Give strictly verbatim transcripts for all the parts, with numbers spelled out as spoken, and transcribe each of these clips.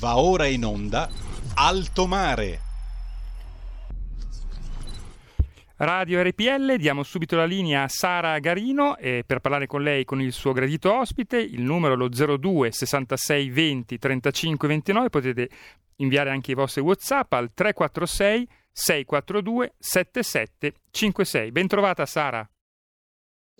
Va ora in onda Alto Mare. Radio R P L, diamo subito la linea a Sara Garino e per parlare con lei, con il suo gradito ospite, il numero è lo zero due sessantasei venti trentacinque ventinove, potete inviare anche i vostri WhatsApp al tre quattro sei sei quattro due sette sette cinque sei. Bentrovata Sara.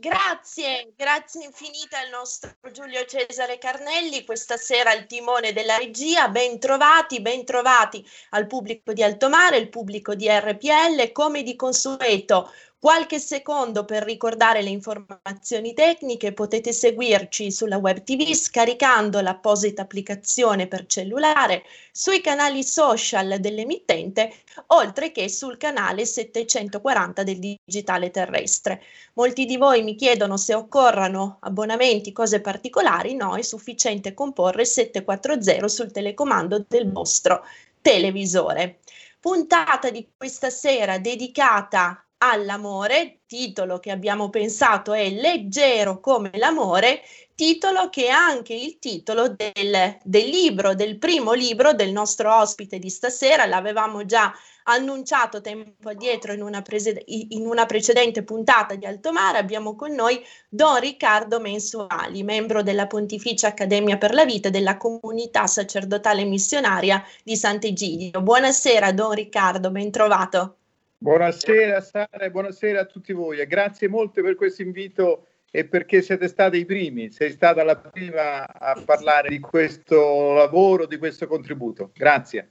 Grazie, grazie infinita al nostro Giulio Cesare Carnelli, questa sera al timone della regia. Ben trovati, ben trovati al pubblico di Alto Mare, il pubblico di R P L, come di consueto. Qualche secondo per ricordare le informazioni tecniche. Potete seguirci sulla web tivù scaricando l'apposita applicazione per cellulare, sui canali social dell'emittente, oltre che sul canale settecentoquaranta del digitale terrestre. Molti di voi mi chiedono se occorrano abbonamenti, cose particolari. No, è sufficiente comporre settecentoquaranta sul telecomando del vostro televisore. Puntata di questa sera dedicata all'amore, titolo che abbiamo pensato è Leggero come l'amore, titolo che è anche il titolo del, del libro, del primo libro del nostro ospite di stasera. L'avevamo già annunciato tempo addietro in una, prese, in una precedente puntata di Alto Mare. Abbiamo con noi Don Riccardo Mensuali, membro della Pontificia Accademia per la Vita della Comunità Sacerdotale Missionaria di Sant'Egidio. Buonasera Don Riccardo, ben trovato. Buonasera Sara e buonasera a tutti voi e grazie molto per questo invito e perché siete stati i primi, sei stata la prima a parlare di questo lavoro, di questo contributo. Grazie.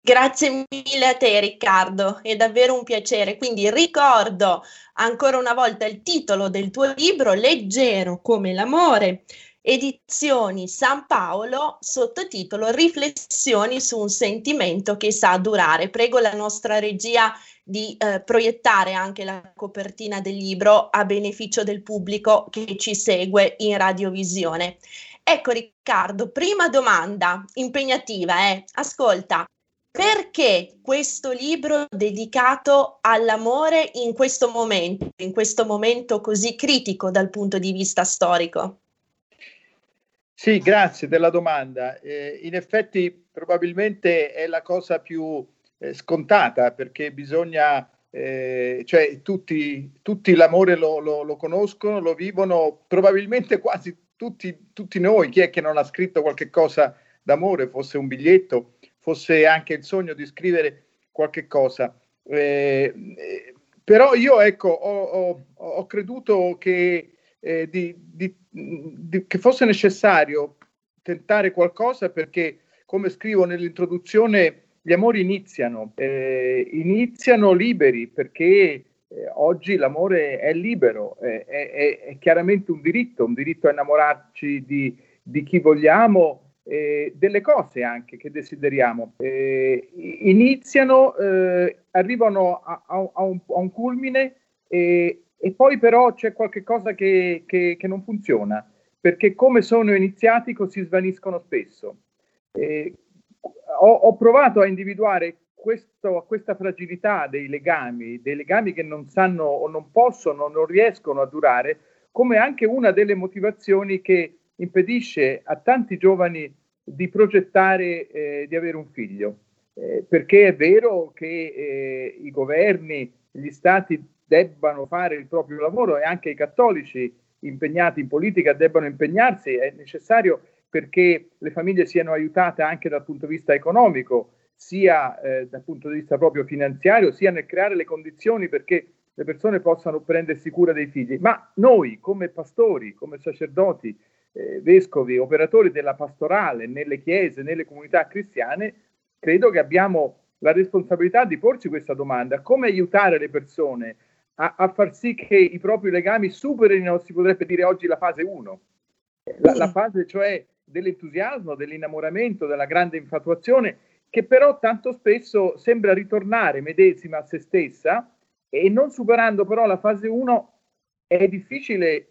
Grazie mille a te Riccardo, è davvero un piacere. Quindi ricordo ancora una volta il titolo del tuo libro, Leggero come l'amore, Edizioni San Paolo, sottotitolo Riflessioni su un sentimento che sa durare. Prego la nostra regia di eh, proiettare anche la copertina del libro a beneficio del pubblico che ci segue in radiovisione. Ecco Riccardo, prima domanda impegnativa, eh? Ascolta, perché questo libro dedicato all'amore in questo momento, in questo momento così critico dal punto di vista storico? Sì, grazie della domanda. Eh, in effetti probabilmente è la cosa più Eh, scontata, perché bisogna, eh, cioè tutti, tutti l'amore lo, lo, lo conoscono, lo vivono, probabilmente quasi tutti, tutti noi. Chi è che non ha scritto qualche cosa d'amore, fosse un biglietto, fosse anche il sogno di scrivere qualche cosa. Eh, eh, però io ecco, ho, ho, ho creduto che, eh, di, di, di, che fosse necessario tentare qualcosa, perché come scrivo nell'introduzione, gli amori iniziano, eh, iniziano liberi, perché eh, oggi l'amore è libero, eh, è, è chiaramente un diritto, un diritto a innamorarci di, di chi vogliamo, eh, delle cose anche che desideriamo. Eh, iniziano, eh, arrivano a, a, a, un, a un culmine e, e poi però c'è qualche cosa che, che, che non funziona, perché come sono iniziati così svaniscono spesso. Eh, Ho, ho provato a individuare questo, questa fragilità dei legami, dei legami che non sanno o non possono, non riescono a durare, come anche una delle motivazioni che impedisce a tanti giovani di progettare eh, di avere un figlio. Eh, perché è vero che eh, i governi, gli stati debbano fare il proprio lavoro e anche i cattolici impegnati in politica debbano impegnarsi, è necessario, perché le famiglie siano aiutate anche dal punto di vista economico, sia eh, dal punto di vista proprio finanziario, sia nel creare le condizioni perché le persone possano prendersi cura dei figli. Ma noi, come pastori, come sacerdoti, eh, vescovi, operatori della pastorale nelle chiese, nelle comunità cristiane, credo che abbiamo la responsabilità di porci questa domanda: come aiutare le persone a, a far sì che i propri legami superino, si potrebbe dire oggi, la fase uno, la, la fase cioè dell'entusiasmo, dell'innamoramento, della grande infatuazione, che però tanto spesso sembra ritornare medesima a se stessa, e non superando però la fase uno è difficile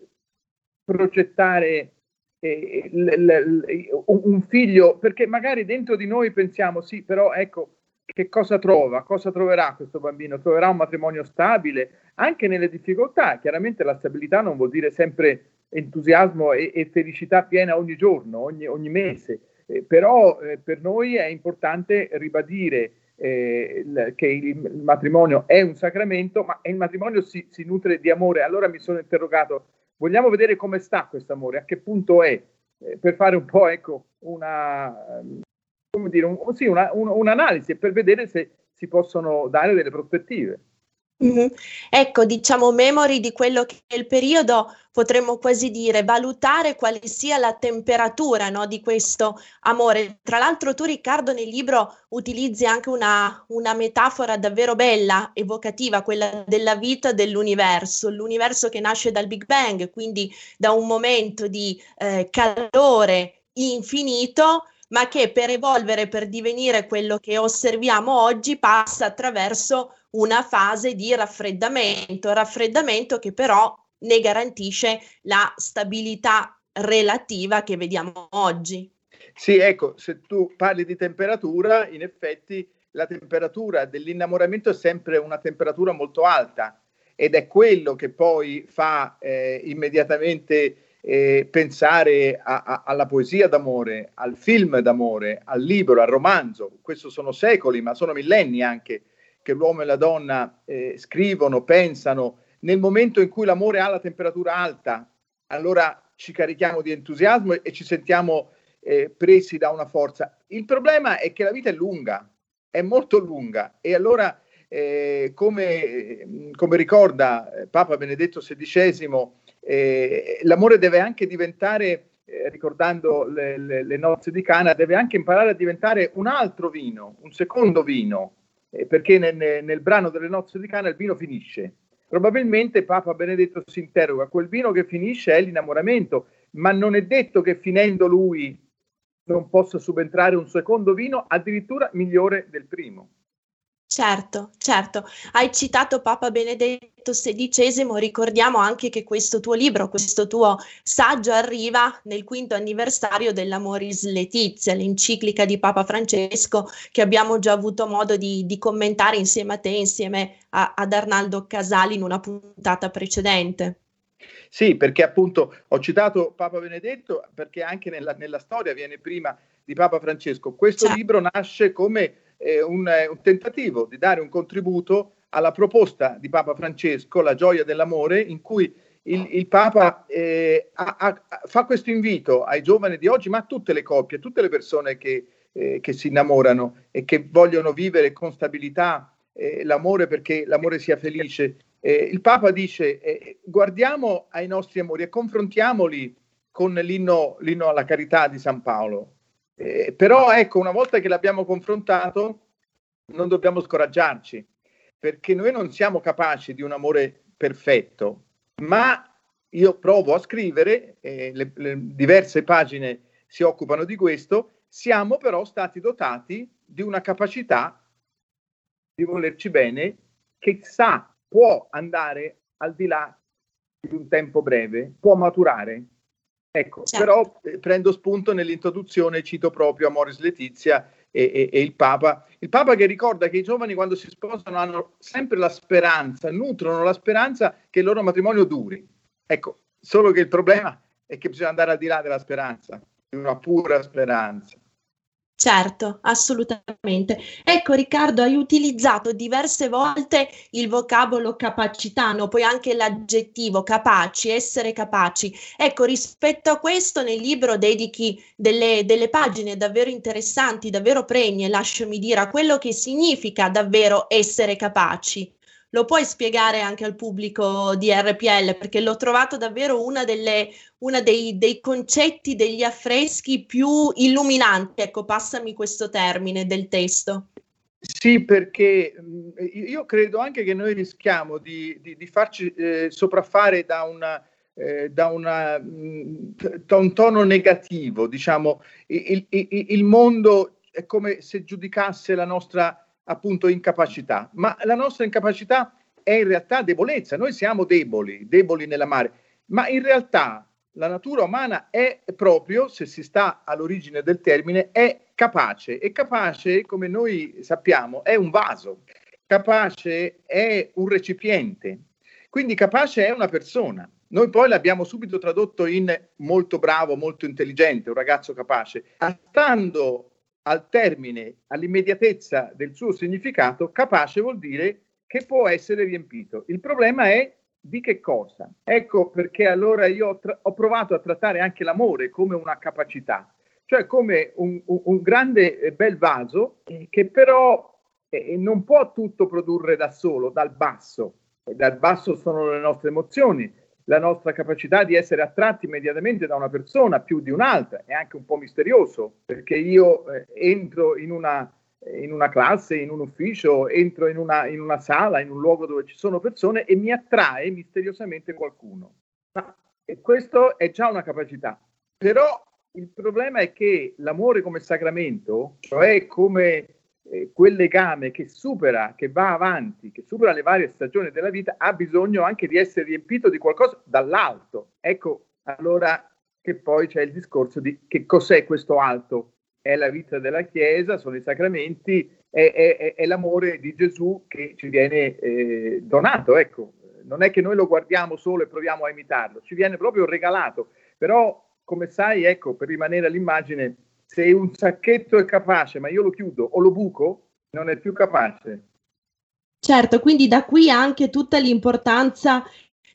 progettare eh, l, l, l, un figlio, perché magari dentro di noi pensiamo sì, però ecco, che cosa trova, cosa troverà questo bambino? Troverà un matrimonio stabile, anche nelle difficoltà. Chiaramente la stabilità non vuol dire sempre entusiasmo e, e felicità piena ogni giorno, ogni, ogni mese, Eh, però eh, per noi è importante ribadire eh, il, che il matrimonio è un sacramento, ma il matrimonio si, si nutre di amore. Allora mi sono interrogato, vogliamo vedere come sta questo amore, a che punto è, eh, per fare un po', ecco, una, come dire, un, sì, una, un, un'analisi, per vedere se si possono dare delle prospettive. Mm-hmm. Ecco, diciamo, memori di quello che è il periodo, potremmo quasi dire valutare quale sia la temperatura, no, di questo amore. Tra l'altro tu, Riccardo, nel libro utilizzi anche una, una metafora davvero bella, evocativa, quella della vita dell'universo, l'universo che nasce dal Big Bang, quindi da un momento di eh, calore infinito, ma che per evolvere, per divenire quello che osserviamo oggi, passa attraverso una fase di raffreddamento, raffreddamento che però ne garantisce la stabilità relativa che vediamo oggi. Sì, ecco, se tu parli di temperatura, in effetti la temperatura dell'innamoramento è sempre una temperatura molto alta, ed è quello che poi fa eh, immediatamente eh, pensare a, a, alla poesia d'amore, al film d'amore, al libro, al romanzo. Questo sono secoli, ma sono millenni anche, che l'uomo e la donna eh, scrivono, pensano. Nel momento in cui l'amore ha la temperatura alta, allora ci carichiamo di entusiasmo e, e ci sentiamo eh, presi da una forza. Il problema è che la vita è lunga, è molto lunga, e allora eh, come, come ricorda Papa Benedetto sedicesimo, eh, l'amore deve anche diventare, eh, ricordando le, le, le nozze di Cana, deve anche imparare a diventare un altro vino, un secondo vino. Perché nel, nel brano delle nozze di Cana il vino finisce. Probabilmente Papa Benedetto si interroga, quel vino che finisce è l'innamoramento, ma non è detto che finendo lui non possa subentrare un secondo vino addirittura migliore del primo. Certo, certo. Hai citato Papa Benedetto sedicesimo, ricordiamo anche che questo tuo libro, questo tuo saggio arriva nel quinto anniversario dell'Amoris Laetitia, l'enciclica di Papa Francesco che abbiamo già avuto modo di, di commentare insieme a te, insieme a, ad Arnaldo Casali in una puntata precedente. Sì, perché appunto ho citato Papa Benedetto perché anche nella, nella storia viene prima di Papa Francesco. Questo certo. Libro nasce come Eh, un, eh, un tentativo di dare un contributo alla proposta di Papa Francesco, la gioia dell'amore, in cui il, il Papa eh, ha, ha, fa questo invito ai giovani di oggi, ma a tutte le coppie, a tutte le persone che, eh, che si innamorano e che vogliono vivere con stabilità eh, l'amore, perché l'amore sia felice. Eh, il Papa dice eh, guardiamo ai nostri amori e confrontiamoli con l'inno, l'inno alla carità di San Paolo. Eh, però ecco, una volta che l'abbiamo confrontato non dobbiamo scoraggiarci, perché noi non siamo capaci di un amore perfetto, ma io provo a scrivere, eh, le, le diverse pagine si occupano di questo, siamo però stati dotati di una capacità di volerci bene che sa, può andare al di là di un tempo breve, può maturare. Ecco, certo. Però eh, prendo spunto nell'introduzione, cito proprio Amoris Laetitia e, e, e il Papa. Il Papa che ricorda che i giovani quando si sposano hanno sempre la speranza, nutrono la speranza che il loro matrimonio duri. Ecco, solo che il problema è che bisogna andare al di là della speranza, di una pura speranza. Certo, assolutamente. Ecco Riccardo, hai utilizzato diverse volte il vocabolo capacità, no? Poi anche l'aggettivo capaci, essere capaci. Ecco, rispetto a questo nel libro dedichi delle, delle pagine davvero interessanti, davvero pregne, lasciami dire, a quello che significa davvero essere capaci. Lo puoi spiegare anche al pubblico di R P L, perché l'ho trovato davvero una delle, una dei, dei concetti, degli affreschi più illuminanti, ecco, passami questo termine, del testo. Sì, perché io credo anche che noi rischiamo di, di, di farci eh, sopraffare da una, eh, da, una, da un tono negativo, diciamo, il, il, il mondo è come se giudicasse la nostra appunto incapacità, ma la nostra incapacità è in realtà debolezza, noi siamo deboli, deboli nell'amare, ma in realtà la natura umana è proprio, se si sta all'origine del termine, è capace, e capace, come noi sappiamo, è un vaso, capace è un recipiente, quindi capace è una persona, Noi poi l'abbiamo subito tradotto in molto bravo, molto intelligente, un ragazzo capace, stando al termine, all'immediatezza del suo significato. Capace vuol dire che può essere riempito. Il problema è di che cosa? Ecco perché allora io ho, tra- ho provato a trattare anche l'amore come una capacità, cioè come un, un grande eh, bel vaso eh, che però eh, non può tutto produrre da solo, dal basso. E dal basso sono le nostre emozioni, la nostra capacità di essere attratti immediatamente da una persona più di un'altra. È anche un po' misterioso, perché io eh, entro in una, in una classe, in un ufficio, entro in una, in una sala, in un luogo dove ci sono persone e mi attrae misteriosamente qualcuno. Ma, e questo è già una capacità. Però il problema è che l'amore come sacramento, cioè come eh, quel legame che supera, che va avanti, che supera le varie stagioni della vita, ha bisogno anche di essere riempito di qualcosa dall'alto. Ecco, allora che poi c'è il discorso di che cos'è questo alto. È la vita della Chiesa, sono i sacramenti, è, è, è l'amore di Gesù che ci viene eh, donato, ecco. Non è che noi lo guardiamo solo e proviamo a imitarlo, ci viene proprio regalato. Però, come sai, ecco, per rimanere all'immagine, se un sacchetto è capace, ma io lo chiudo o lo buco, non è più capace. Certo, quindi da qui anche tutta l'importanza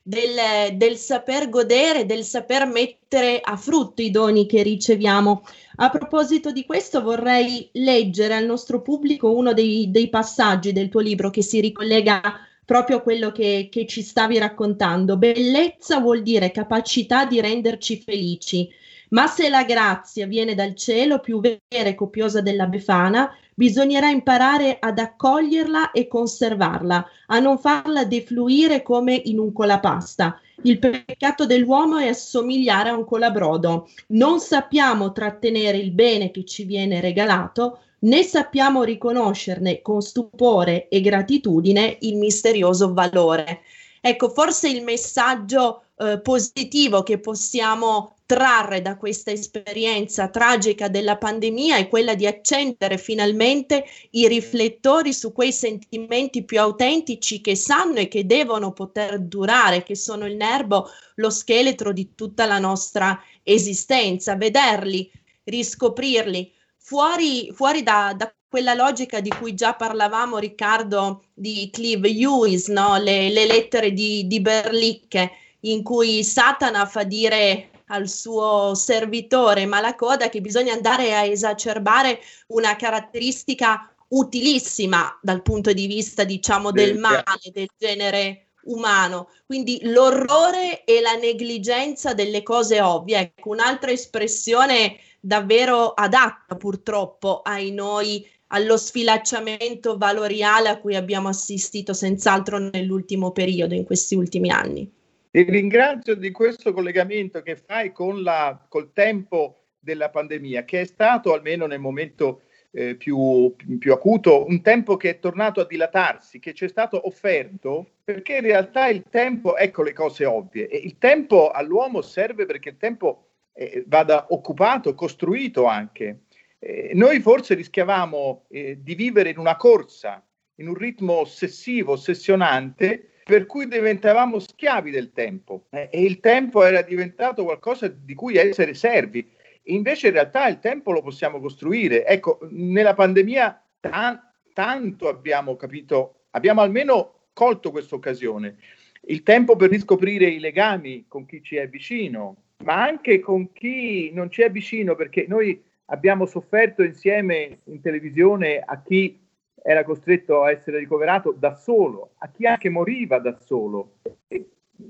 Del, del saper godere, del saper mettere a frutto i doni che riceviamo. A proposito di questo vorrei leggere al nostro pubblico uno dei, dei passaggi del tuo libro che si ricollega proprio a quello che, che ci stavi raccontando. Bellezza vuol dire capacità di renderci felici, ma se la grazia viene dal cielo, più vera e copiosa della Befana, bisognerà imparare ad accoglierla e conservarla, a non farla defluire come in un colapasta. Il peccato dell'uomo è assomigliare a un colabrodo. Non sappiamo trattenere il bene che ci viene regalato, né sappiamo riconoscerne con stupore e gratitudine il misterioso valore. Ecco, forse il messaggio eh, positivo che possiamo trarre da questa esperienza tragica della pandemia è quella di accendere finalmente i riflettori su quei sentimenti più autentici che sanno e che devono poter durare, che sono il nervo, lo scheletro di tutta la nostra esistenza, vederli, riscoprirli, fuori, fuori da, da quella logica di cui già parlavamo, Riccardo, di Clive Lewis, no? le, le lettere di, di Berlicche, in cui Satana fa dire al suo servitore Malacoda che bisogna andare a esacerbare una caratteristica utilissima dal punto di vista, diciamo, del male, del genere umano. Quindi l'orrore e la negligenza delle cose ovvie. Ecco, un'altra espressione davvero adatta purtroppo ai noi, allo sfilacciamento valoriale a cui abbiamo assistito senz'altro nell'ultimo periodo, in questi ultimi anni. Ti ringrazio di questo collegamento che fai con la, col tempo della pandemia, che è stato, almeno nel momento eh, più, più acuto, un tempo che è tornato a dilatarsi, che ci è stato offerto, perché in realtà il tempo, ecco le cose ovvie, e il tempo all'uomo serve perché il tempo eh, vada occupato, costruito anche. Eh, noi forse rischiavamo eh, di vivere in una corsa, in un ritmo ossessivo, ossessionante, per cui diventavamo schiavi del tempo eh, e il tempo era diventato qualcosa di cui essere servi. Invece in realtà il tempo lo possiamo costruire. Ecco, nella pandemia ta- tanto abbiamo capito, abbiamo almeno colto questa occasione. Il tempo per riscoprire i legami con chi ci è vicino, ma anche con chi non ci è vicino, perché noi abbiamo sofferto insieme in televisione a chi era costretto a essere ricoverato da solo, a chi anche moriva da solo.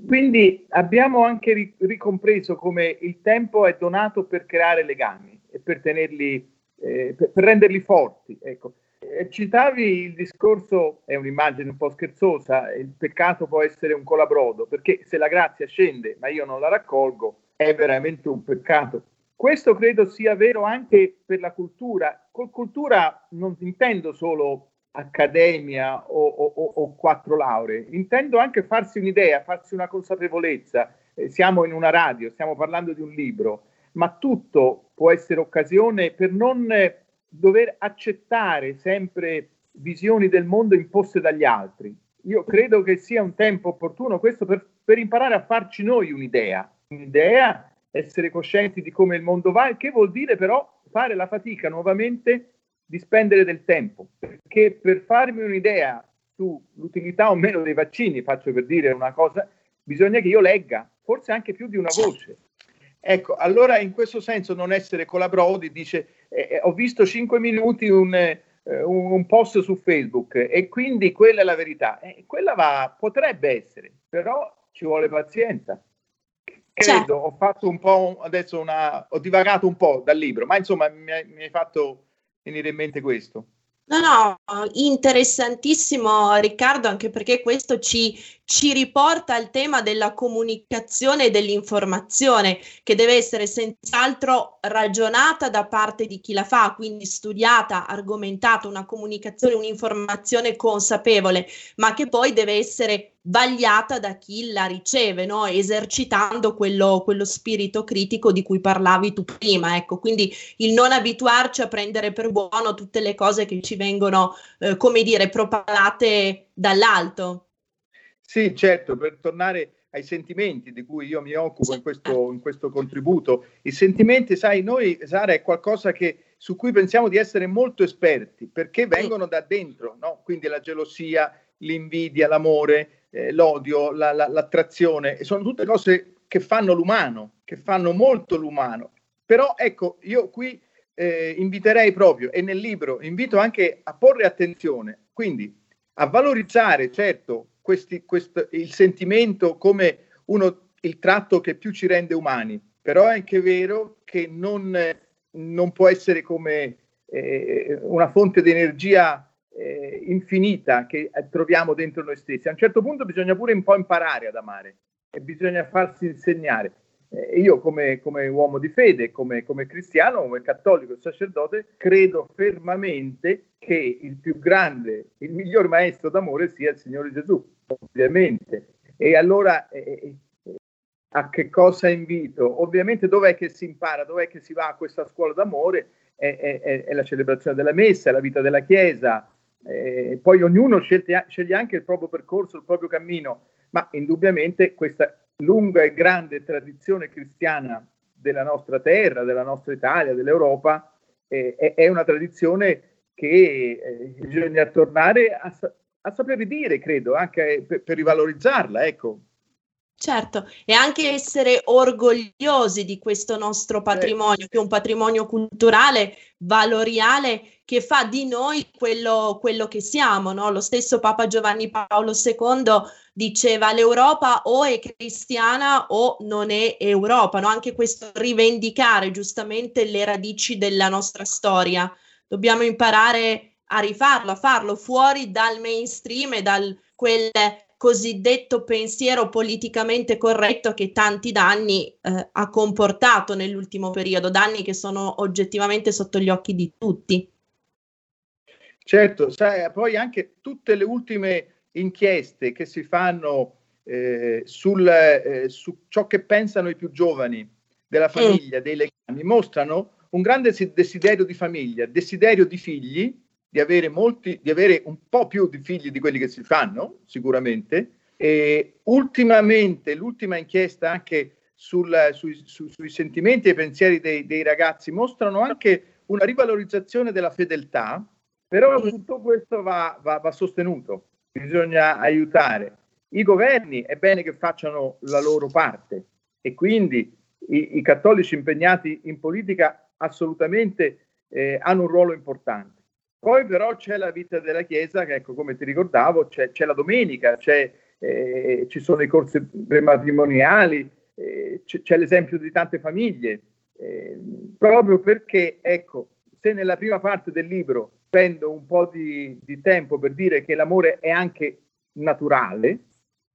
Quindi abbiamo anche ri- ricompreso come il tempo è donato per creare legami e per tenerli, eh, per, per renderli forti. Ecco. Citavi il discorso, è un'immagine un po' scherzosa, il peccato può essere un colabrodo, perché se la grazia scende ma io non la raccolgo, è veramente un peccato. Questo credo sia vero anche per la cultura. Con cultura non intendo solo accademia o, o, o quattro lauree, intendo anche farsi un'idea, farsi una consapevolezza. Eh, siamo in una radio, stiamo parlando di un libro, ma tutto può essere occasione per non eh, dover accettare sempre visioni del mondo imposte dagli altri. Io credo che sia un tempo opportuno questo per per imparare a farci noi un'idea, un'idea, essere coscienti di come il mondo va, che vuol dire però fare la fatica nuovamente di spendere del tempo, perché per farmi un'idea sull'utilità o meno dei vaccini, faccio per dire una cosa, bisogna che io legga, forse anche più di una voce. Ecco, allora in questo senso non essere colabrodi, dice, eh, ho visto cinque minuti un, eh, un post su Facebook e quindi quella è la verità. Eh, quella va, potrebbe essere, però ci vuole pazienza. Credo, certo. Ho fatto un po' adesso una, ho divagato un po' dal libro, ma insomma mi hai, mi hai fatto venire in mente questo. No, no, interessantissimo Riccardo, anche perché questo ci, ci riporta al tema della comunicazione e dell'informazione, che deve essere senz'altro ragionata da parte di chi la fa, quindi studiata, argomentata, una comunicazione, un'informazione consapevole, ma che poi deve essere vagliata da chi la riceve, no? Esercitando quello, quello spirito critico di cui parlavi tu prima, ecco, quindi il non abituarci a prendere per buono tutte le cose che ci vengono, eh, come dire, propalate dall'alto. Sì, certo, per tornare ai sentimenti di cui io mi occupo in questo, in questo contributo, i sentimenti, sai, noi, Sara, è qualcosa che, su cui pensiamo di essere molto esperti, perché vengono da dentro, no? Quindi la gelosia, l'invidia, l'amore, eh, l'odio, la, la, l'attrazione, e sono tutte cose che fanno l'umano, che fanno molto l'umano. Però ecco, io qui eh, inviterei proprio, e nel libro invito anche a porre attenzione, quindi a valorizzare, certo, Questi, questo, il sentimento come uno, il tratto che più ci rende umani, però è anche vero che non, non può essere come eh, una fonte di energia eh, infinita che troviamo dentro noi stessi. A un certo punto bisogna pure un po' imparare ad amare e bisogna farsi insegnare. Eh, io come, come uomo di fede, come, come cristiano, come cattolico e sacerdote, credo fermamente che il più grande, il miglior maestro d'amore sia il Signore Gesù, ovviamente. E allora eh, eh, a che cosa invito? Ovviamente dov'è che si impara, dov'è che si va a questa scuola d'amore? È, è, è, è la celebrazione della Messa, è la vita della Chiesa, eh, poi ognuno sceglie, sceglie anche il proprio percorso, il proprio cammino, ma indubbiamente questa lunga e grande tradizione cristiana della nostra terra, della nostra Italia, dell'Europa, eh, è, è una tradizione che eh, bisogna tornare a, a saper dire, credo, anche per, per rivalorizzarla, ecco. Certo, e anche essere orgogliosi di questo nostro patrimonio, eh. che è un patrimonio culturale, valoriale, che fa di noi quello, quello che siamo, no? Lo stesso Papa Giovanni Paolo secondo diceva: l'Europa o è cristiana o non è Europa, no? Anche questo rivendicare giustamente le radici della nostra storia. Dobbiamo imparare a rifarlo, a farlo fuori dal mainstream e dal quel cosiddetto pensiero politicamente corretto che tanti danni eh, ha comportato nell'ultimo periodo, danni che sono oggettivamente sotto gli occhi di tutti. Certo, sai, poi anche tutte le ultime inchieste che si fanno eh, sul, eh, su ciò che pensano i più giovani della famiglia, mm. dei legami, mostrano un grande desiderio di famiglia, desiderio di figli, di avere molti, di avere un po' più di figli di quelli che si fanno, sicuramente. E ultimamente, l'ultima inchiesta anche sul, sui, su, sui sentimenti e i pensieri dei, dei ragazzi mostrano anche una rivalorizzazione della fedeltà, però tutto questo va, va, va sostenuto, bisogna aiutare. I governi è bene che facciano la loro parte e quindi i, i cattolici impegnati in politica assolutamente eh, hanno un ruolo importante. Poi però c'è la vita della Chiesa, che ecco, come ti ricordavo, c'è, c'è la domenica, c'è, eh, ci sono i corsi prematrimoniali, eh, c'è, c'è l'esempio di tante famiglie, eh, proprio perché, ecco, se nella prima parte del libro spendo un po' di, di tempo per dire che l'amore è anche naturale,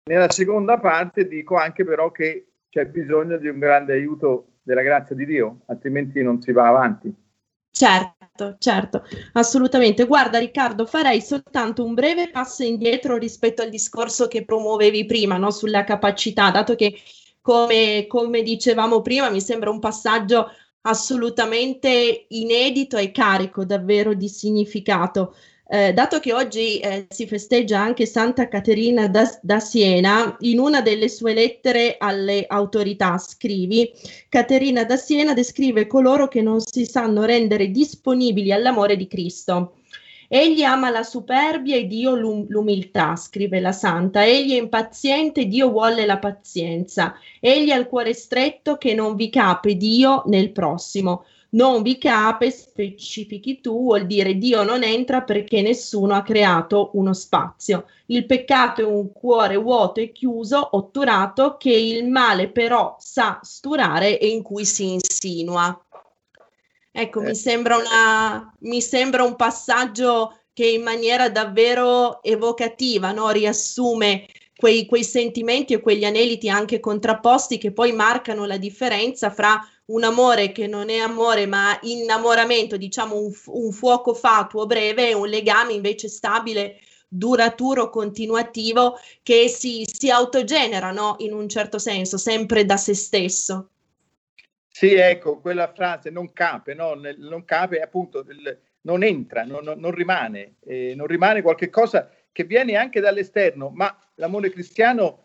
nella seconda parte dico anche però che c'è bisogno di un grande aiuto della grazia di Dio, altrimenti non si va avanti. Certo, certo, assolutamente. Guarda Riccardo, farei soltanto un breve passo indietro rispetto al discorso che promuovevi prima, no? Sulla capacità, dato che come, come dicevamo prima mi sembra un passaggio assolutamente inedito e carico davvero di significato. Eh, dato che oggi eh, si festeggia anche Santa Caterina da, da Siena, in una delle sue lettere alle autorità scrivi: Caterina da Siena descrive coloro che non si sanno rendere disponibili all'amore di Cristo. Egli ama la superbia e Dio l'um- l'umiltà, scrive la Santa. Egli è impaziente, Dio vuole la pazienza. Egli ha il cuore stretto che non vi cape Dio nel prossimo. Non vi cape, specifichi tu, vuol dire Dio non entra perché nessuno ha creato uno spazio. Il peccato è un cuore vuoto e chiuso, otturato, che il male però sa sturare e in cui si insinua. Ecco, eh. mi sembra una, mi sembra un passaggio che in maniera davvero evocativa, no? Riassume quei, quei sentimenti e quegli aneliti anche contrapposti che poi marcano la differenza fra un amore che non è amore ma innamoramento, diciamo un, un fuoco fatuo breve, e un legame invece stabile, duraturo, continuativo, che si, si autogenera, no? In un certo senso, sempre da se stesso. Sì, ecco, quella frase non cape, no? Non cape, appunto, non entra, non, non rimane, eh, non rimane qualche cosa che viene anche dall'esterno, ma l'amore cristiano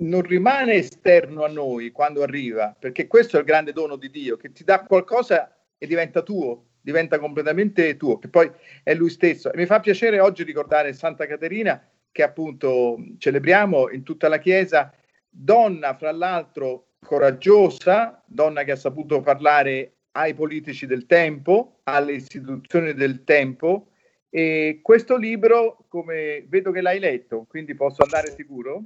non rimane esterno a noi quando arriva, perché questo è il grande dono di Dio, che ti dà qualcosa e diventa tuo, diventa completamente tuo, che poi è Lui stesso. E mi fa piacere oggi ricordare Santa Caterina, che appunto celebriamo in tutta la Chiesa, donna fra l'altro coraggiosa, donna che ha saputo parlare ai politici del tempo, alle istituzioni del tempo, e questo libro, come vedo che l'hai letto, quindi posso andare sicuro?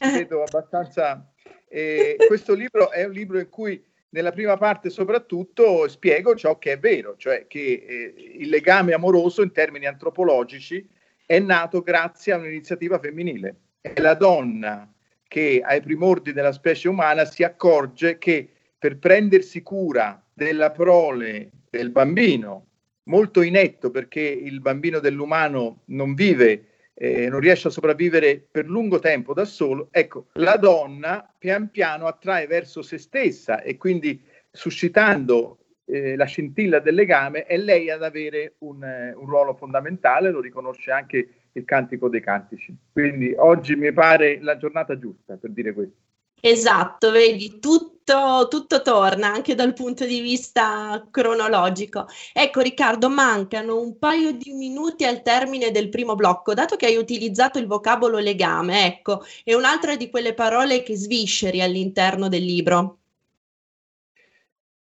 Vedo abbastanza. Eh, questo libro è un libro in cui, nella prima parte soprattutto, spiego ciò che è vero, cioè che eh, il legame amoroso in termini antropologici è nato grazie a un'iniziativa femminile. È la donna che ai primordi della specie umana si accorge che per prendersi cura della prole del bambino, molto inetto perché il bambino dell'umano non vive, Eh, non riesce a sopravvivere per lungo tempo da solo, ecco, la donna pian piano attrae verso se stessa e quindi suscitando eh, la scintilla del legame è lei ad avere un, eh, un ruolo fondamentale, lo riconosce anche il Cantico dei Cantici. Quindi oggi mi pare la giornata giusta per dire questo. Esatto, vedi, tutto, tutto torna anche dal punto di vista cronologico. Ecco Riccardo, mancano un paio di minuti al termine del primo blocco, dato che hai utilizzato il vocabolo legame, ecco, è un'altra di quelle parole che svisceri all'interno del libro.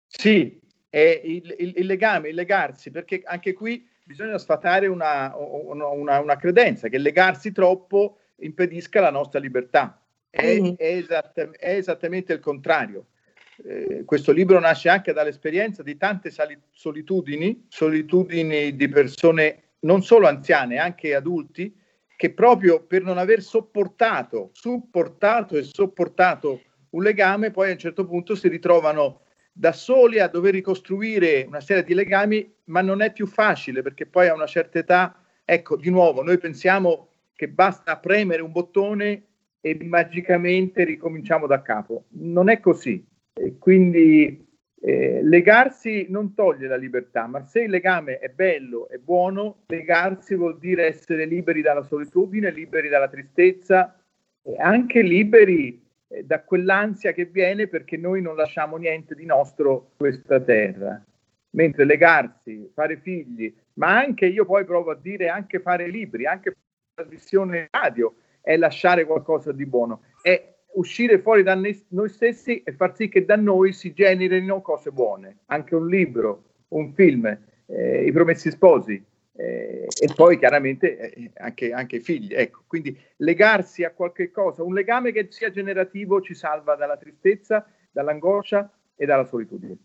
Sì, è il, il, il legame, il legarsi, perché anche qui bisogna sfatare una, una, una credenza, che legarsi troppo impedisca la nostra libertà. È, è, esatta, è esattamente il contrario. Eh, questo libro nasce anche dall'esperienza di tante sali, solitudini, solitudini di persone non solo anziane, anche adulti, che proprio per non aver sopportato, supportato e sopportato un legame, poi a un certo punto si ritrovano da soli a dover ricostruire una serie di legami, ma non è più facile perché poi a una certa età, ecco, di nuovo, noi pensiamo che basta premere un bottone e magicamente ricominciamo da capo. Non è così. E quindi eh, legarsi non toglie la libertà, ma se il legame è bello e buono, legarsi vuol dire essere liberi dalla solitudine, liberi dalla tristezza e anche liberi eh, da quell'ansia che viene perché noi non lasciamo niente di nostro questa terra. Mentre legarsi, fare figli, ma anche io poi provo a dire anche fare libri, anche la trasmissione radio, è lasciare qualcosa di buono, è uscire fuori da noi stessi e far sì che da noi si generino cose buone, anche un libro, un film, eh, I Promessi Sposi eh, e poi chiaramente eh, anche, anche figli, ecco, quindi legarsi a qualche cosa, un legame che sia generativo ci salva dalla tristezza, dall'angoscia e dalla solitudine.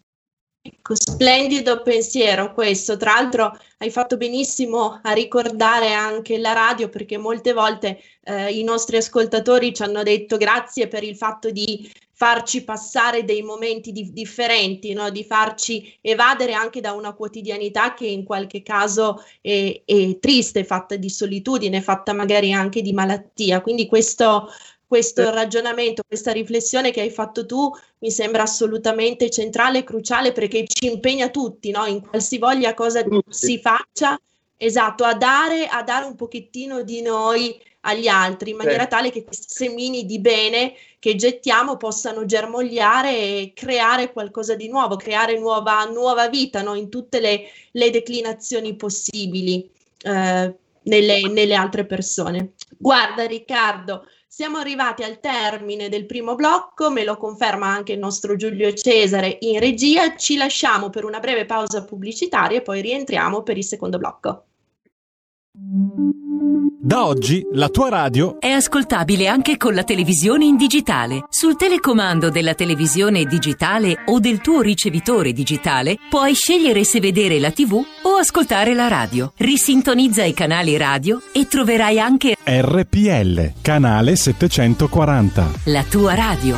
Ecco, splendido pensiero questo, tra l'altro hai fatto benissimo a ricordare anche la radio perché molte volte eh, i nostri ascoltatori ci hanno detto grazie per il fatto di farci passare dei momenti di- differenti, no? Di farci evadere anche da una quotidianità che in qualche caso è, è triste, fatta di solitudine, fatta magari anche di malattia, quindi questo... Questo ragionamento, questa riflessione che hai fatto tu mi sembra assolutamente centrale e cruciale perché ci impegna tutti, no? In qualsivoglia cosa tutti. Si faccia Esatto, a dare, a dare un pochettino di noi agli altri, in maniera tale che questi semini di bene che gettiamo possano germogliare e creare qualcosa di nuovo, creare nuova, nuova vita, no? In tutte le, le declinazioni possibili eh, nelle, nelle altre persone. Guarda Riccardo, siamo arrivati al termine del primo blocco, me lo conferma anche il nostro Giulio Cesare in regia, ci lasciamo per una breve pausa pubblicitaria e poi rientriamo per il secondo blocco. Da oggi la tua radio è ascoltabile anche con la televisione in digitale. Sul telecomando della televisione digitale o del tuo ricevitore digitale puoi scegliere se vedere la tivù o ascoltare la radio. Risintonizza i canali radio e troverai anche R P L, canale settecentoquaranta. La tua radio.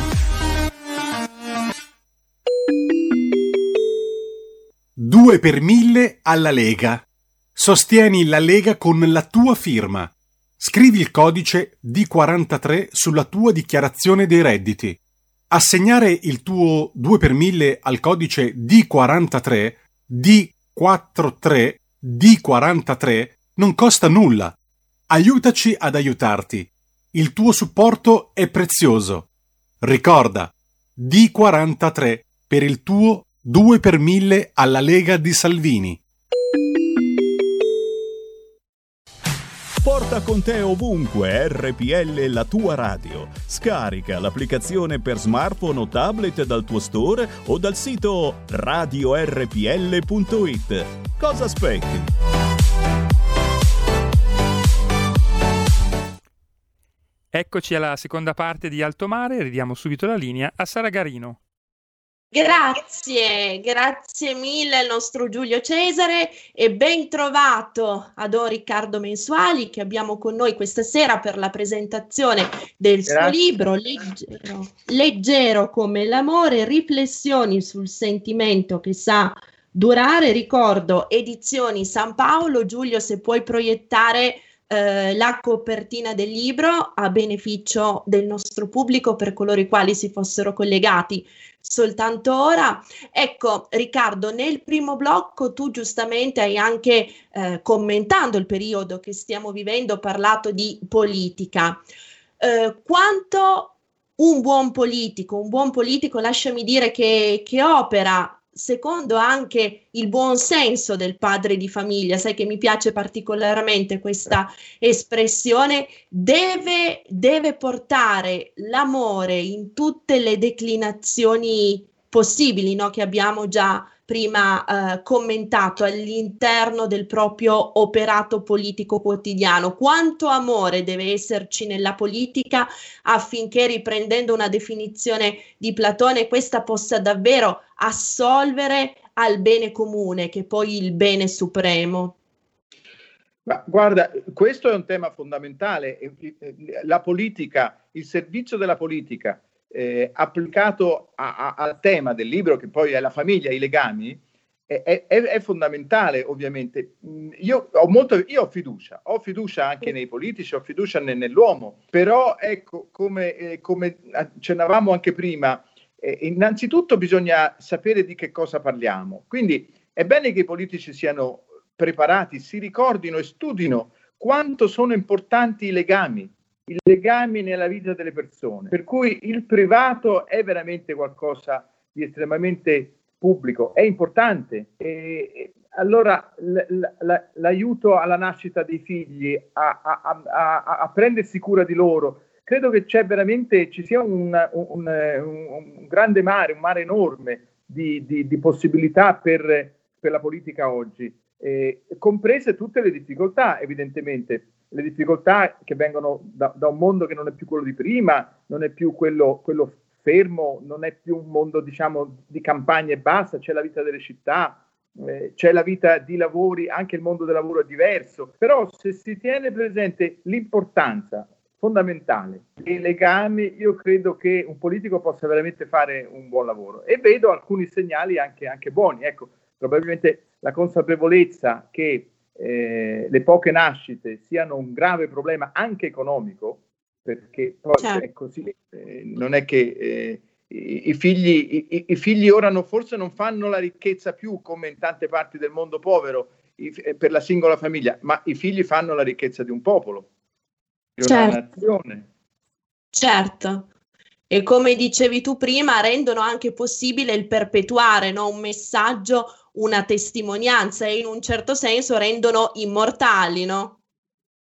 due per mille alla Lega. Sostieni la Lega con la tua firma. Scrivi il codice D quarantatré sulla tua dichiarazione dei redditi. Assegnare il tuo due per mille al codice D quarantatré, D quarantatré, D quarantatré non costa nulla. Aiutaci ad aiutarti. Il tuo supporto è prezioso. Ricorda, D quarantatré per il tuo due per mille alla Lega di Salvini. Porta con te ovunque R P L, la tua radio. Scarica l'applicazione per smartphone o tablet dal tuo store o dal sito radio R P L punto it. Cosa aspetti? Eccoci alla seconda parte di Alto Mare, ridiamo subito la linea a Sara Garino. Grazie, grazie mille al nostro Giulio Cesare e ben trovato a Don Riccardo Mensuali che abbiamo con noi questa sera per la presentazione del grazie. Suo libro Leggero, Leggero come l'amore, riflessioni sul sentimento che sa durare. Ricordo, Edizioni San Paolo. Giulio, se puoi proiettare eh, la copertina del libro a beneficio del nostro pubblico per coloro i quali si fossero collegati soltanto ora. Ecco Riccardo, nel primo blocco tu giustamente hai anche eh, commentando il periodo che stiamo vivendo parlato di politica. Eh, quanto un buon politico, un buon politico lasciami dire che, che opera secondo anche il buon senso del padre di famiglia, sai che mi piace particolarmente questa espressione, deve, deve portare l'amore in tutte le declinazioni possibili, no? Che abbiamo già prima eh, commentato all'interno del proprio operato politico quotidiano. Quanto amore deve esserci nella politica affinché, riprendendo una definizione di Platone, questa possa davvero assolvere al bene comune, che è poi il bene supremo? Ma guarda, questo è un tema fondamentale. La politica, il servizio della politica, Eh, applicato a, a, al tema del libro, che poi è la famiglia, i legami, è, è, è fondamentale ovviamente. Io ho, molto, io ho fiducia, ho fiducia anche nei politici, ho fiducia ne, nell'uomo, però ecco, come, eh, come accennavamo anche prima, eh, innanzitutto bisogna sapere di che cosa parliamo, quindi è bene che i politici siano preparati, si ricordino e studino quanto sono importanti i legami, i legami nella vita delle persone, per cui il privato è veramente qualcosa di estremamente pubblico, è importante. E allora l- l- l'aiuto alla nascita dei figli, a-, a-, a-, a prendersi cura di loro, credo che c'è veramente, ci sia un, un, un, un grande mare, un mare enorme di, di, di possibilità per, per la politica oggi, eh, comprese tutte le difficoltà evidentemente. Le difficoltà che vengono da, da un mondo che non è più quello di prima, non è più quello, quello fermo, non è più un mondo, diciamo, di campagne e basta, c'è la vita delle città, eh, c'è la vita di lavori, anche il mondo del lavoro è diverso. Però se si tiene presente l'importanza fondamentale dei legami, io credo che un politico possa veramente fare un buon lavoro. E vedo alcuni segnali anche, anche buoni. Ecco, probabilmente la consapevolezza che Eh, le poche nascite siano un grave problema anche economico, perché poi certo. È così, eh, non è che eh, i, i, figli, i, i figli ora non, forse non fanno la ricchezza più come in tante parti del mondo povero, per la singola famiglia, ma i figli fanno la ricchezza di un popolo, di una nazione. Certo. E come dicevi tu prima, rendono anche possibile il perpetuare, no? Un messaggio, una testimonianza, e in un certo senso rendono immortali, no?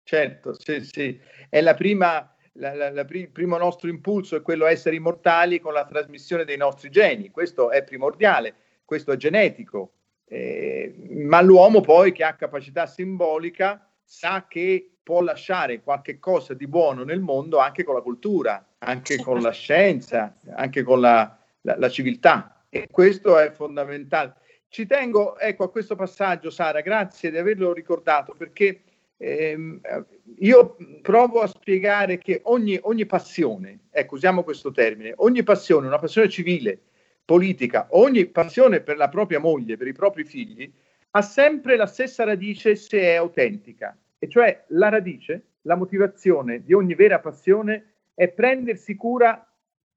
Certo, sì, sì. È la prima, la, la, la, il primo nostro impulso è quello di essere immortali con la trasmissione dei nostri geni. Questo è primordiale, questo è genetico. Eh, ma l'uomo poi, che ha capacità simbolica, sa che può lasciare qualche cosa di buono nel mondo anche con la cultura, anche con la scienza, anche con la, la, la civiltà, e questo è fondamentale. Ci tengo, ecco, a questo passaggio, Sara, grazie di averlo ricordato, perché ehm, io provo a spiegare che ogni, ogni passione, ecco, usiamo questo termine, ogni passione, una passione civile, politica, ogni passione per la propria moglie, per i propri figli, ha sempre la stessa radice se è autentica. E cioè la radice, la motivazione di ogni vera passione è prendersi cura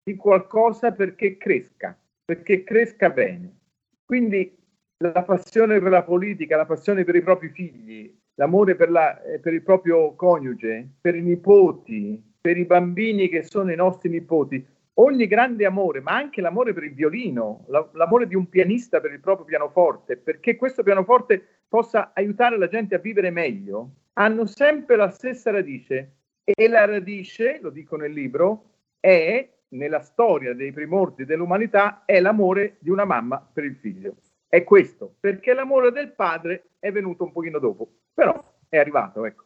di qualcosa perché cresca, perché cresca bene. Quindi la passione per la politica, la passione per i propri figli, l'amore per, la, per il proprio coniuge, per i nipoti, per i bambini che sono i nostri nipoti, ogni grande amore, ma anche l'amore per il violino, la, l'amore di un pianista per il proprio pianoforte, perché questo pianoforte possa aiutare la gente a vivere meglio, hanno sempre la stessa radice. E la radice, lo dico nel libro, è, nella storia dei primordi dell'umanità, è l'amore di una mamma per il figlio. È questo, perché l'amore del padre è venuto un pochino dopo, però è arrivato, ecco.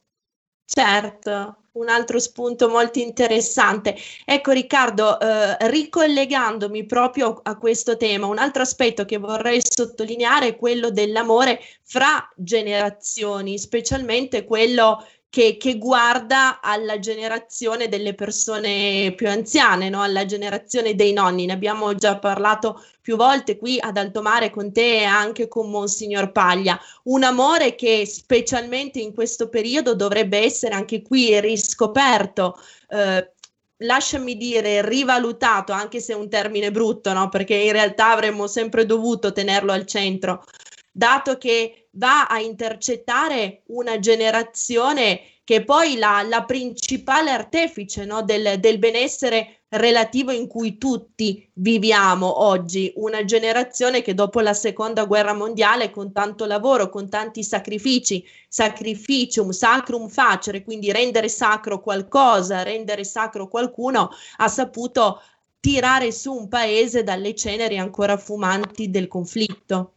Certo, un altro spunto molto interessante. Ecco Riccardo, eh, ricollegandomi proprio a questo tema, un altro aspetto che vorrei sottolineare è quello dell'amore fra generazioni, specialmente quello che, che guarda alla generazione delle persone più anziane, no? Alla generazione dei nonni. Ne abbiamo già parlato più volte qui ad Alto Mare con te e anche con Monsignor Paglia. Un amore che specialmente in questo periodo dovrebbe essere anche qui riscoperto, eh, lasciami dire rivalutato, anche se è un termine brutto, no? Perché in realtà avremmo sempre dovuto tenerlo al centro, dato che va a intercettare una generazione che è poi la, la principale artefice, no, del, del benessere relativo in cui tutti viviamo oggi, una generazione che dopo la seconda guerra mondiale, con tanto lavoro, con tanti sacrifici, sacrificium, sacrum facere, quindi rendere sacro qualcosa, rendere sacro qualcuno, ha saputo tirare su un paese dalle ceneri ancora fumanti del conflitto.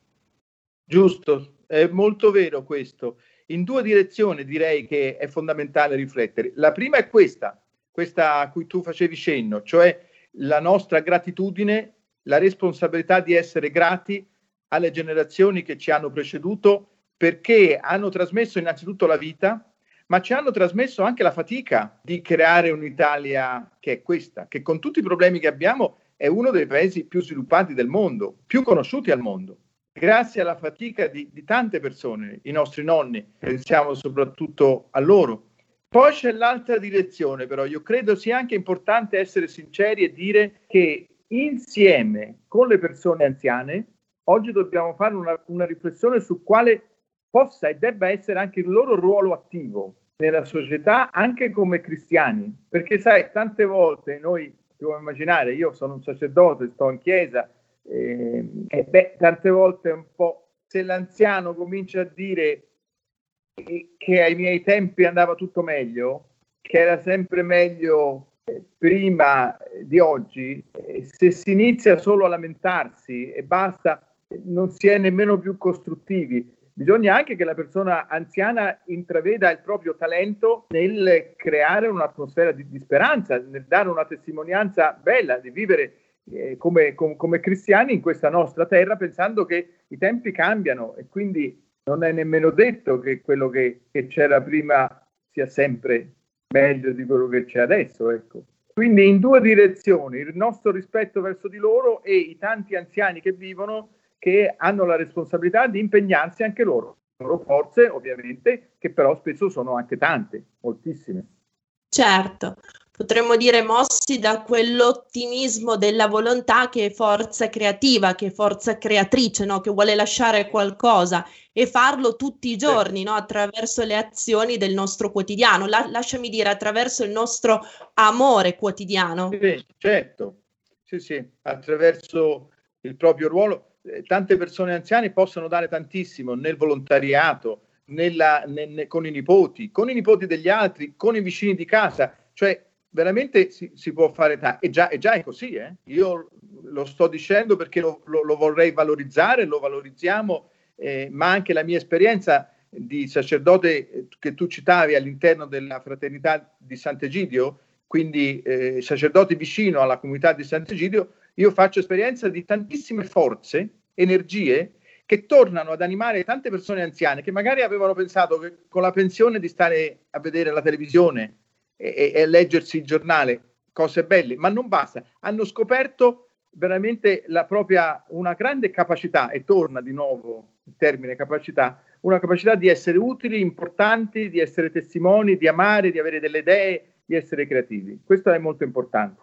Giusto. È molto vero questo. In due direzioni direi che è fondamentale riflettere. La prima è questa, questa a cui tu facevi cenno, cioè la nostra gratitudine, la responsabilità di essere grati alle generazioni che ci hanno preceduto, perché hanno trasmesso innanzitutto la vita, ma ci hanno trasmesso anche la fatica di creare un'Italia che è questa, che con tutti i problemi che abbiamo è uno dei paesi più sviluppati del mondo, più conosciuti al mondo. Grazie alla fatica di, di tante persone, i nostri nonni, pensiamo soprattutto a loro. Poi c'è l'altra direzione, però io credo sia anche importante essere sinceri e dire che insieme con le persone anziane oggi dobbiamo fare una, una riflessione su quale possa e debba essere anche il loro ruolo attivo nella società, anche come cristiani, perché sai, tante volte noi, ti vuoi immaginare, io sono un sacerdote, sto in chiesa, Eh, eh beh, tante volte un po' se l'anziano comincia a dire che, che ai miei tempi andava tutto meglio, che era sempre meglio eh, prima di oggi, eh, se si inizia solo a lamentarsi e basta, eh, non si è nemmeno più costruttivi. Bisogna anche che la persona anziana intraveda il proprio talento nel creare un'atmosfera di, di speranza, nel dare una testimonianza bella, di vivere Come, come, come cristiani in questa nostra terra, pensando che i tempi cambiano e quindi non è nemmeno detto che quello che, che c'era prima sia sempre meglio di quello che c'è adesso, ecco. Quindi in due direzioni, il nostro rispetto verso di loro e i tanti anziani che vivono, che hanno la responsabilità di impegnarsi anche loro, le loro forze ovviamente, che però spesso sono anche tante, moltissime. Certo. potremmo dire mossi da quell'ottimismo della volontà che è forza creativa, che è forza creatrice, no? Che vuole lasciare qualcosa e farlo tutti i giorni, no? Attraverso le azioni del nostro quotidiano, La, lasciami dire, attraverso il nostro amore quotidiano. Sì, certo, sì, sì, attraverso il proprio ruolo. Tante persone anziane possono dare tantissimo nel volontariato, nella, ne, ne, con i nipoti, con i nipoti degli altri, con i vicini di casa, cioè veramente si, si può fare tanto. E già, e già è così, eh? Io lo sto dicendo perché lo, lo, lo vorrei valorizzare, lo valorizziamo, eh, ma anche la mia esperienza di sacerdote che tu citavi all'interno della fraternità di Sant'Egidio, quindi eh, sacerdote vicino alla comunità di Sant'Egidio, io faccio esperienza di tantissime forze, energie, che tornano ad animare tante persone anziane che magari avevano pensato che con la pensione di stare a vedere la televisione e, e leggersi il giornale, cose belle, ma non basta. Hanno scoperto veramente la propria, una grande capacità, e torna di nuovo il termine capacità, una capacità di essere utili, importanti, di essere testimoni, di amare, di avere delle idee, di essere creativi. Questo è molto importante.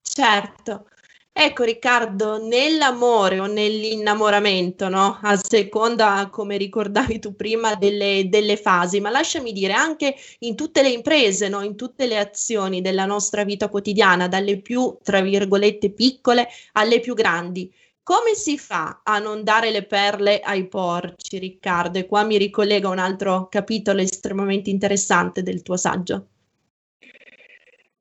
Certo. Ecco Riccardo, nell'amore o nell'innamoramento, no? A seconda, come ricordavi tu prima, delle, delle fasi, ma lasciami dire anche in tutte le imprese, no? In tutte le azioni della nostra vita quotidiana, dalle più, tra virgolette, piccole alle più grandi. Come si fa a non dare le perle ai porci, Riccardo? E qua mi ricollega un altro capitolo estremamente interessante del tuo saggio.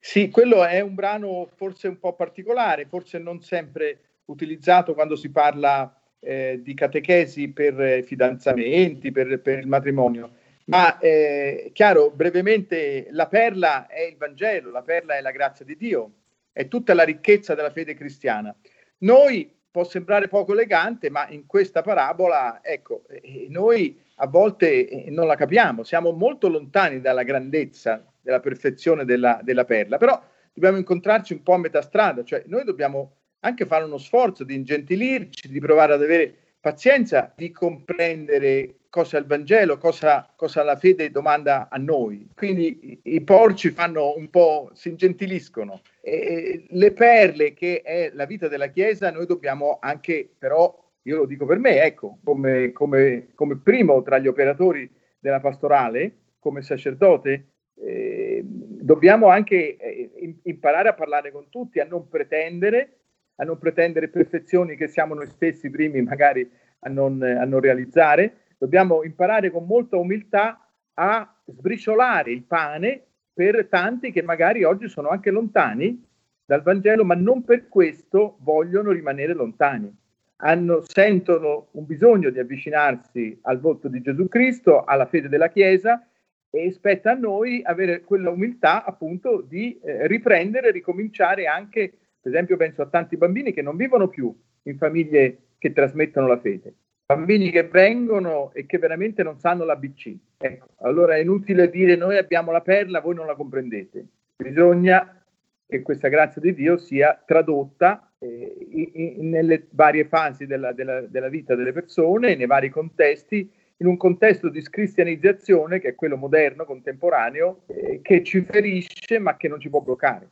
Sì, quello è un brano forse un po' particolare, forse non sempre utilizzato quando si parla eh, di catechesi per eh, fidanzamenti, per, per il matrimonio, ma eh, chiaro, brevemente, la perla è il Vangelo, la perla è la grazia di Dio, è tutta la ricchezza della fede cristiana. Noi, può sembrare poco elegante, ma in questa parabola, ecco, eh, noi a volte eh, non la capiamo, siamo molto lontani dalla grandezza, della perfezione della, della perla, però dobbiamo incontrarci un po' a metà strada, cioè noi dobbiamo anche fare uno sforzo di ingentilirci, di provare ad avere pazienza, di comprendere cosa è il Vangelo, cosa, cosa la fede domanda a noi. Quindi i, i porci fanno un po', si ingentiliscono. E le perle, che è la vita della Chiesa, noi dobbiamo anche, però, io lo dico per me, ecco, come, come, come primo tra gli operatori della pastorale, come sacerdote, Eh, dobbiamo anche eh, imparare a parlare con tutti, a non pretendere, a non pretendere perfezioni che siamo noi stessi primi magari a non, eh, a non realizzare. Dobbiamo imparare con molta umiltà a sbriciolare il pane per tanti che magari oggi sono anche lontani dal Vangelo, ma non per questo vogliono rimanere lontani. Hanno, sentono un bisogno di avvicinarsi al volto di Gesù Cristo, alla fede della Chiesa, e spetta a noi avere quella umiltà appunto di eh, riprendere, ricominciare anche, per esempio penso a tanti bambini che non vivono più in famiglie che trasmettono la fede, bambini che vengono e che veramente non sanno l'A B C. Ecco, allora è inutile dire noi abbiamo la perla, voi non la comprendete. Bisogna che questa grazia di Dio sia tradotta eh, in, in, nelle varie fasi della, della, della vita delle persone, nei vari contesti, in un contesto di scristianizzazione che è quello moderno, contemporaneo, eh, che ci ferisce ma che non ci può bloccare.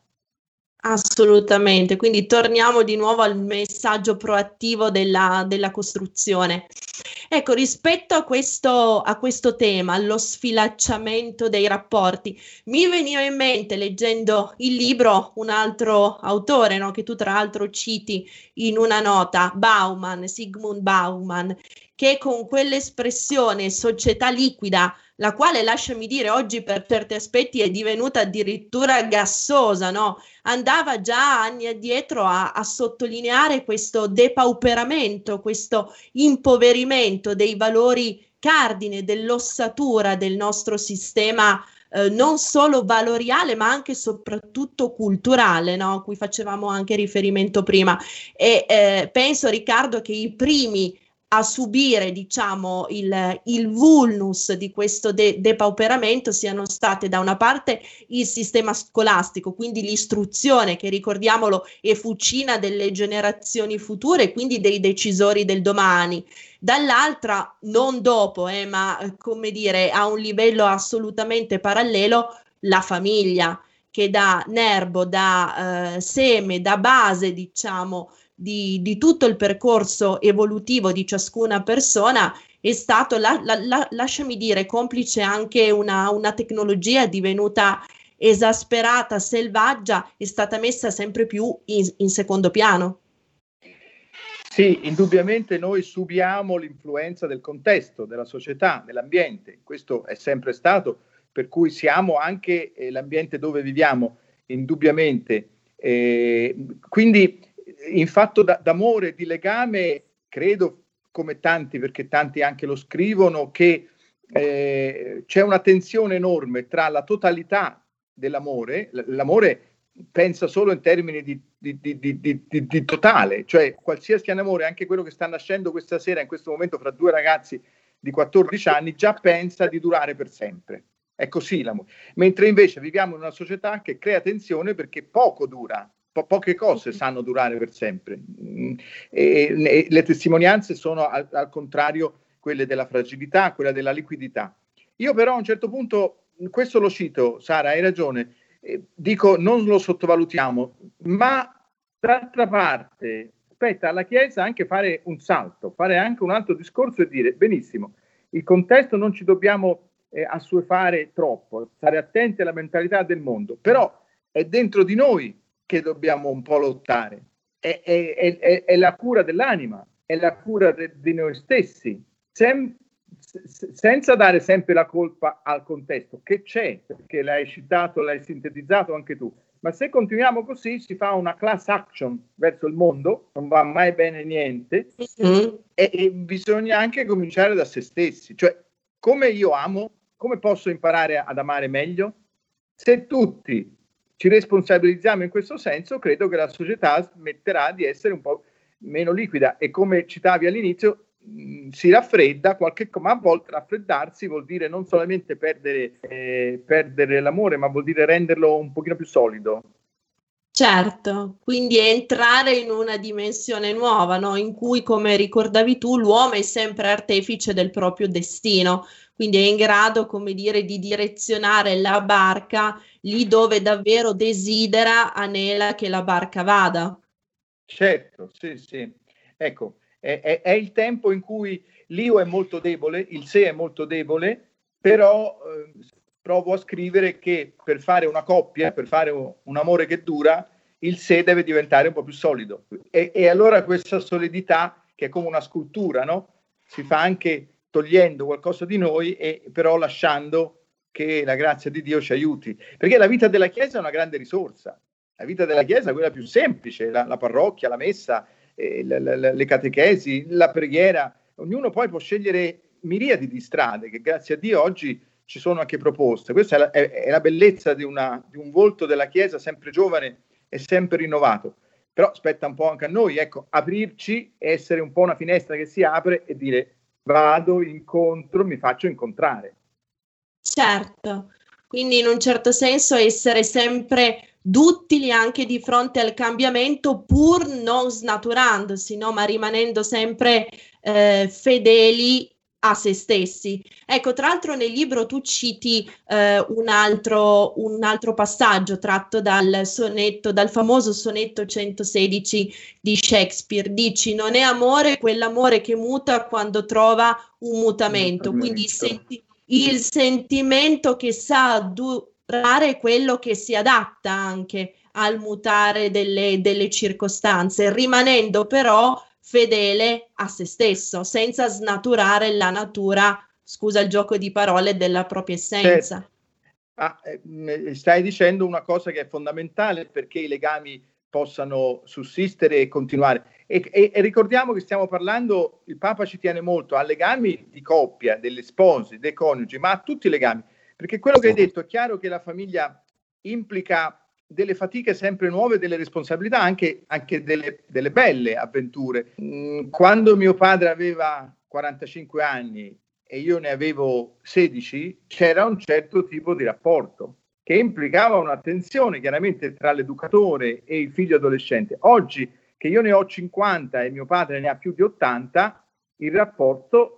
Assolutamente, quindi torniamo di nuovo al messaggio proattivo della, della costruzione. Ecco, rispetto a questo, a questo tema, allo sfilacciamento dei rapporti, mi veniva in mente, leggendo il libro, un altro autore, no, che tu tra l'altro citi in una nota, Bauman, Sigmund Bauman, che con quell'espressione società liquida, la quale, lasciami dire, oggi per certi aspetti è divenuta addirittura gassosa, no? Andava già anni addietro a, a sottolineare questo depauperamento, questo impoverimento dei valori cardine, dell'ossatura del nostro sistema eh, non solo valoriale ma anche e soprattutto culturale, no? Cui facevamo anche riferimento prima. E eh, penso, Riccardo, che i primi a subire, diciamo, il, il vulnus di questo de- depauperamento siano state da una parte il sistema scolastico, quindi l'istruzione che, ricordiamolo, è fucina delle generazioni future, quindi dei decisori del domani, dall'altra, non dopo, eh, ma come dire, a un livello assolutamente parallelo, la famiglia, che dà nervo, dà eh, seme, dà base, diciamo, di, di tutto il percorso evolutivo di ciascuna persona, è stato, la, la, la, lasciami dire, complice anche una, una tecnologia divenuta esasperata, selvaggia, è stata messa sempre più in, in secondo piano. Sì, indubbiamente noi subiamo l'influenza del contesto, della società, dell'ambiente, questo è sempre stato, per cui siamo anche eh, l'ambiente dove viviamo, indubbiamente. Eh, quindi in fatto da, d'amore, di legame, credo, come tanti, perché tanti anche lo scrivono, che eh, c'è una tensione enorme tra la totalità dell'amore, l'amore pensa solo in termini di, di, di, di, di, di totale, cioè qualsiasi amore, anche quello che sta nascendo questa sera, in questo momento, fra due ragazzi di quattordici anni, già pensa di durare per sempre. È così l'amore. Mentre invece viviamo in una società che crea tensione perché poco dura, po- poche cose sanno durare per sempre. E, e le testimonianze sono al, al contrario quelle della fragilità, quella della liquidità. Io però a un certo punto, questo lo cito, Sara, hai ragione, eh, dico non lo sottovalutiamo, ma d'altra parte aspetta alla Chiesa anche fare un salto, fare anche un altro discorso e dire benissimo, il contesto non ci dobbiamo eh, assuefare troppo, stare attenti alla mentalità del mondo, però è dentro di noi che dobbiamo un po' lottare, è, è, è, è la cura dell'anima, è la cura de, di noi stessi, Sem, senza dare sempre la colpa al contesto, che c'è, perché l'hai citato, l'hai sintetizzato anche tu, ma se continuiamo così si fa una class action verso il mondo, non va mai bene niente, mm-hmm. e, e bisogna anche cominciare da se stessi, cioè come io amo, come posso imparare ad amare meglio? Se tutti ci responsabilizziamo in questo senso, credo che la società smetterà di essere un po' meno liquida, e come citavi all'inizio, si raffredda, qualche, ma a volte raffreddarsi vuol dire non solamente perdere, eh, perdere l'amore, ma vuol dire renderlo un pochino più solido. Certo, quindi entrare in una dimensione nuova, no? In cui, come ricordavi tu, l'uomo è sempre artefice del proprio destino, quindi è in grado, come dire, di direzionare la barca lì dove davvero desidera, anela che la barca vada. Certo, sì, sì, ecco. È, è, è il tempo in cui l'io è molto debole, il sé è molto debole, però eh, provo a scrivere che per fare una coppia, per fare un, un amore che dura, il sé deve diventare un po' più solido. E, e allora questa solidità, che è come una scultura, no? Si fa anche togliendo qualcosa di noi, e però lasciando che la grazia di Dio ci aiuti. Perché la vita della Chiesa è una grande risorsa. La vita della Chiesa è quella più semplice, la, la parrocchia, la messa, le catechesi, la preghiera, ognuno poi può scegliere miriadi di strade che grazie a Dio oggi ci sono anche proposte. Questa è la, è la bellezza di, una, di un volto della Chiesa sempre giovane e sempre rinnovato, però spetta un po' anche a noi, ecco, aprirci, essere un po' una finestra che si apre e dire vado incontro, mi faccio incontrare. Certo, quindi in un certo senso essere sempre duttili anche di fronte al cambiamento, pur non snaturandosi, no? Ma rimanendo sempre eh, fedeli a se stessi. Ecco, tra l'altro nel libro tu citi eh, un altro, un altro passaggio tratto dal sonetto, dal famoso sonetto centosedici di Shakespeare. Dici: non è amore quell'amore che muta quando trova un mutamento. mutamento. Quindi il, senti- il sentimento che sa du- è quello che si adatta anche al mutare delle, delle circostanze, rimanendo però fedele a se stesso, senza snaturare la natura, scusa il gioco di parole, della propria essenza. Certo. Ah, eh, stai dicendo una cosa che è fondamentale perché i legami possano sussistere e continuare. E, e, e ricordiamo che stiamo parlando, il Papa ci tiene molto a legami di coppia, delle spose, dei coniugi, ma a tutti i legami. Perché quello che hai detto è chiaro, che la famiglia implica delle fatiche sempre nuove, delle responsabilità, anche, anche delle, delle belle avventure. Quando mio padre aveva quarantacinque anni e io ne avevo sedici, c'era un certo tipo di rapporto che implicava una tensione chiaramente tra l'educatore e il figlio adolescente. Oggi che io ne ho cinquanta e mio padre ne ha più di ottanta, il rapporto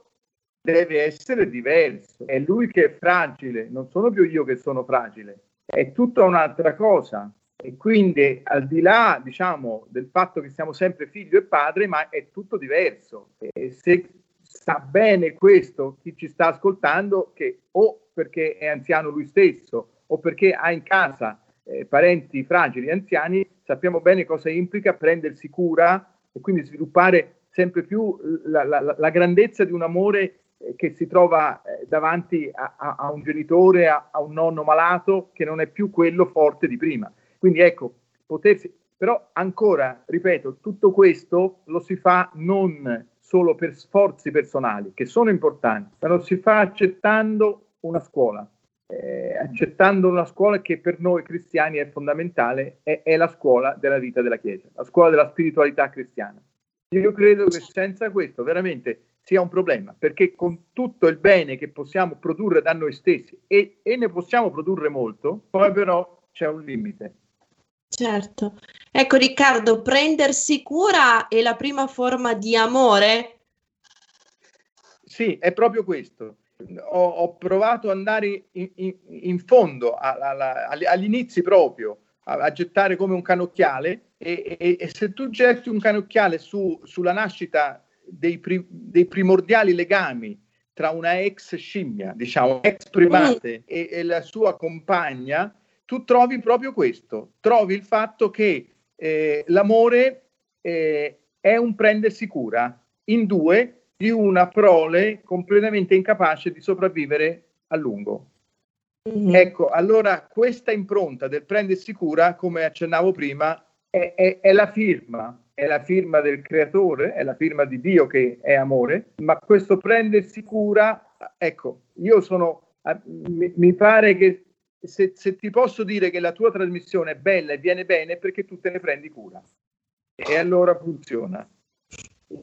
deve essere diverso, è lui che è fragile, non sono più io che sono fragile, è tutta un'altra cosa. E quindi, al di là, diciamo, del fatto che siamo sempre figlio e padre, ma è tutto diverso. E se sa bene questo chi ci sta ascoltando, che o perché è anziano lui stesso, o perché ha in casa eh, parenti fragili, anziani, sappiamo bene cosa implica prendersi cura e quindi sviluppare sempre più la, la, la grandezza di un amore che si trova davanti a, a, a un genitore, a, a un nonno malato, che non è più quello forte di prima. Quindi ecco, potersi, però ancora, ripeto, tutto questo lo si fa non solo per sforzi personali, che sono importanti, ma lo si fa accettando una scuola, eh, accettando una scuola che per noi cristiani è fondamentale, è, è la scuola della vita della Chiesa, la scuola della spiritualità cristiana. Io credo che senza questo veramente sia un problema, perché con tutto il bene che possiamo produrre da noi stessi, e, e ne possiamo produrre molto, poi però c'è un limite. Certo. Ecco Riccardo, prendersi cura è la prima forma di amore? Sì, è proprio questo. Ho, ho provato ad andare in, in, in fondo, a, a, a, agli inizi proprio, a, a gettare come un cannocchiale, e, e, e se tu getti un cannocchiale su, sulla nascita Dei, pri- dei primordiali legami tra una ex scimmia, diciamo, ex primate e, e la sua compagna, tu trovi proprio questo, trovi il fatto che eh, l'amore eh, è un prendersi cura in due di una prole completamente incapace di sopravvivere a lungo. Mm-hmm. Ecco, allora questa impronta del prendersi cura, come accennavo prima, è, è, è la firma È la firma del creatore, è la firma di Dio che è amore, ma questo prendersi cura, ecco, io sono, mi pare che se, se ti posso dire che la tua trasmissione è bella e viene bene, perché tu te ne prendi cura, e allora funziona.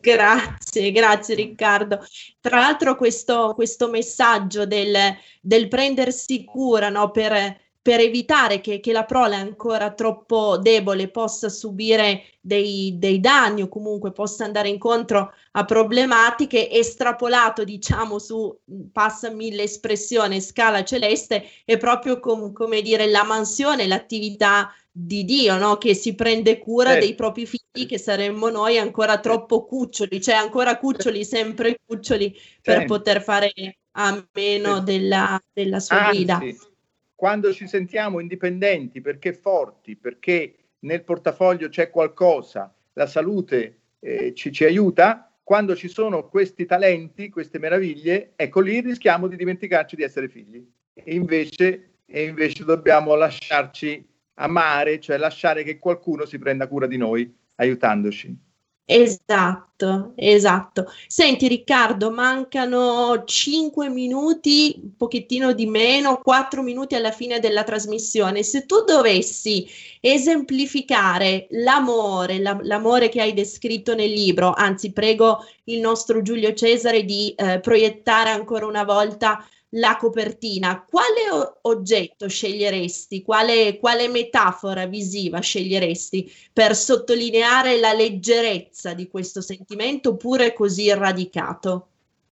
Grazie, grazie Riccardo. Tra l'altro questo, questo messaggio del, del prendersi cura, no, per... per evitare che, che la prole ancora troppo debole possa subire dei, dei danni, o comunque possa andare incontro a problematiche, estrapolato, diciamo, su, passami l'espressione, scala celeste, è proprio com, come dire la mansione, l'attività di Dio, no? Che si prende cura eh. dei propri figli, che saremmo noi ancora troppo cuccioli, cioè ancora cuccioli, sempre cuccioli, per eh. poter fare a meno della, della sua Anzi. vita. Quando ci sentiamo indipendenti, perché forti, perché nel portafoglio c'è qualcosa, la salute eh, ci, ci aiuta, quando ci sono questi talenti, queste meraviglie, ecco lì rischiamo di dimenticarci di essere figli. E invece, e invece dobbiamo lasciarci amare, cioè lasciare che qualcuno si prenda cura di noi, aiutandoci. Esatto, esatto. Senti Riccardo, mancano cinque minuti, un pochettino di meno, quattro minuti alla fine della trasmissione. Se tu dovessi esemplificare l'amore, la, l'amore che hai descritto nel libro, anzi prego il nostro Giulio Cesare di eh, proiettare ancora una volta la copertina, quale o- oggetto sceglieresti, quale, quale metafora visiva sceglieresti per sottolineare la leggerezza di questo sentimento, pure così radicato?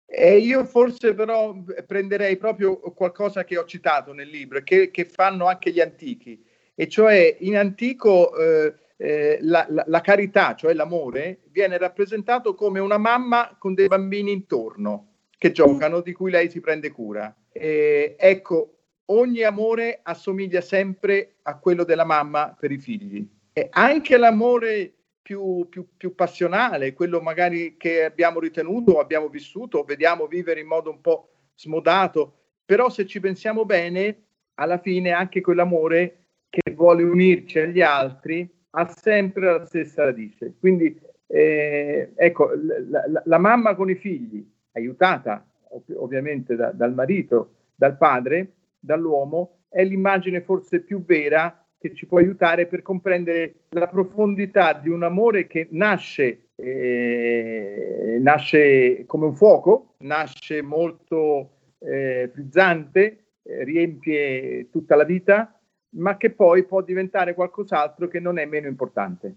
Eh, io forse però prenderei proprio qualcosa che ho citato nel libro, che, che fanno anche gli antichi, e cioè in antico eh, eh, la, la, la carità, cioè l'amore, viene rappresentato come una mamma con dei bambini intorno che giocano, di cui lei si prende cura. E ecco, ogni amore assomiglia sempre a quello della mamma per i figli, e anche l'amore più, più, più passionale, quello magari che abbiamo ritenuto, abbiamo vissuto, vediamo vivere in modo un po' smodato, però se ci pensiamo bene, alla fine anche quell'amore che vuole unirci agli altri ha sempre la stessa radice. Quindi eh, ecco, la, la, la mamma con i figli, aiutata ov- ovviamente da, dal marito, dal padre, dall'uomo, è l'immagine forse più vera che ci può aiutare per comprendere la profondità di un amore che nasce, eh, nasce come un fuoco, nasce molto eh, frizzante, eh, riempie tutta la vita, ma che poi può diventare qualcos'altro che non è meno importante.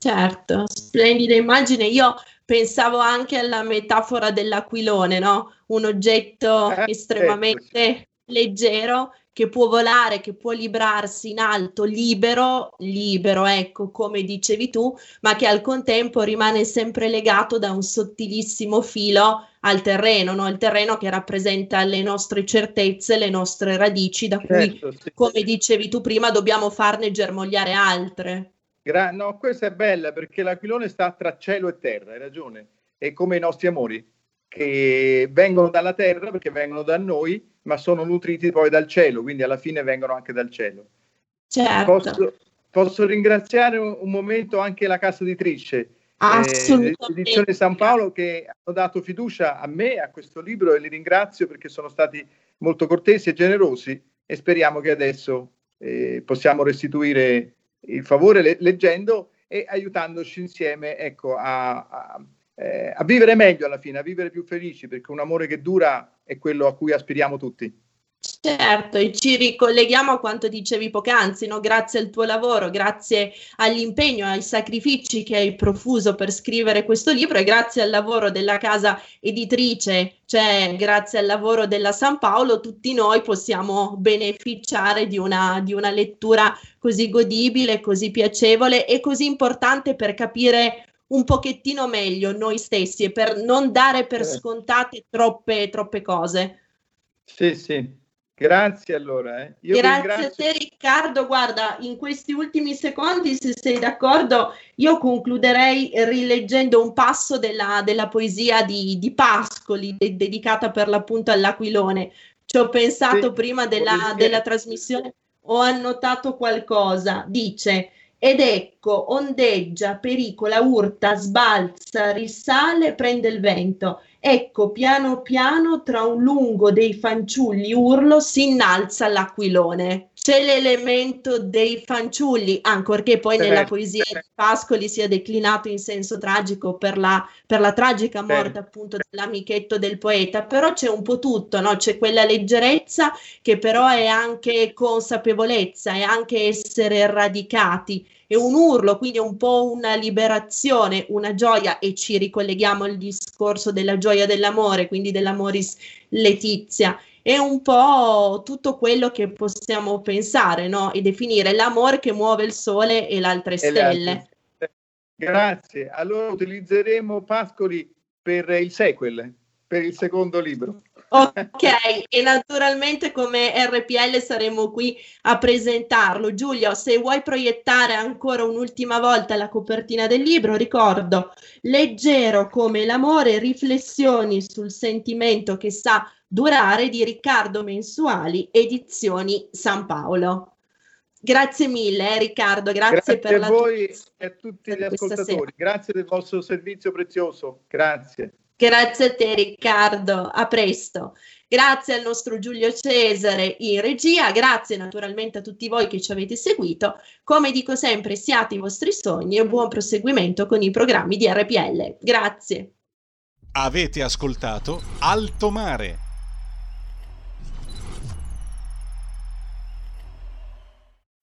Certo, splendida immagine. Io pensavo anche alla metafora dell'aquilone, no? Un oggetto eh, estremamente leggero, che può volare, che può librarsi in alto, libero, libero, ecco, come dicevi tu, ma che al contempo rimane sempre legato da un sottilissimo filo al terreno, no? Il terreno che rappresenta le nostre certezze, le nostre radici, da cui, certo, sì, come dicevi tu prima, dobbiamo farne germogliare altre. Gra- no, questa è bella, perché l'aquilone sta tra cielo e terra, hai ragione, è come i nostri amori, che vengono dalla terra perché vengono da noi, ma sono nutriti poi dal cielo, quindi alla fine vengono anche dal cielo. Certo. Posso, posso ringraziare un, un momento anche la casa editrice, eh, Edizioni San Paolo, che hanno dato fiducia a me, a questo libro, e li ringrazio perché sono stati molto cortesi e generosi, e speriamo che adesso eh, possiamo restituire il favore le, leggendo e aiutandoci insieme, ecco, a... a Eh, a vivere meglio alla fine, a vivere più felici, perché un amore che dura è quello a cui aspiriamo tutti. Certo, e ci ricolleghiamo a quanto dicevi poc'anzi, no? Grazie al tuo lavoro, grazie all'impegno, ai sacrifici che hai profuso per scrivere questo libro, e grazie al lavoro della casa editrice, cioè grazie al lavoro della San Paolo, tutti noi possiamo beneficiare di una, di una lettura così godibile, così piacevole e così importante per capire un pochettino meglio noi stessi e per non dare per scontate troppe, troppe cose. Sì, sì. Grazie allora. Eh. Io Grazie a te Riccardo. Guarda, in questi ultimi secondi, se sei d'accordo, io concluderei rileggendo un passo della, della poesia di, di Pascoli, de- dedicata per l'appunto all'Aquilone. Ci ho pensato sì, prima della, della trasmissione, ho annotato qualcosa. Dice... Ed ecco, ondeggia, pericola, urta, sbalza, risale, prende il vento. Ecco, piano piano, tra un lungo dei fanciulli urlo, si innalza l'aquilone. C'è l'elemento dei fanciulli, ancorché poi nella poesia di Pascoli sia declinato in senso tragico per la, per la tragica morte appunto dell'amichetto del poeta, però c'è un po' tutto, no? C'è quella leggerezza che però è anche consapevolezza, è anche essere radicati. È un urlo, quindi è un po' una liberazione, una gioia, e ci ricolleghiamo al discorso della gioia dell'amore, quindi dell'Amoris Laetitia. È un po' tutto quello che possiamo pensare, no? E definire l'amore che muove il sole e le altre stelle. Grazie. Allora utilizzeremo Pascoli per il sequel, per il secondo libro. Ok, e naturalmente come R P L saremo qui a presentarlo. Giulio, se vuoi proiettare ancora un'ultima volta la copertina del libro, ricordo, Leggero come l'amore, riflessioni sul sentimento che sa durare, di Riccardo Mensuali, Edizioni San Paolo. Grazie mille eh, Riccardo, grazie, grazie per la... Grazie a voi e a tutti gli ascoltatori, grazie del vostro servizio prezioso, grazie. Grazie a te Riccardo, a presto. Grazie al nostro Giulio Cesare in regia, grazie naturalmente a tutti voi che ci avete seguito. Come dico sempre, siate i vostri sogni e buon proseguimento con i programmi di R P L. Grazie. Avete ascoltato Alto Mare.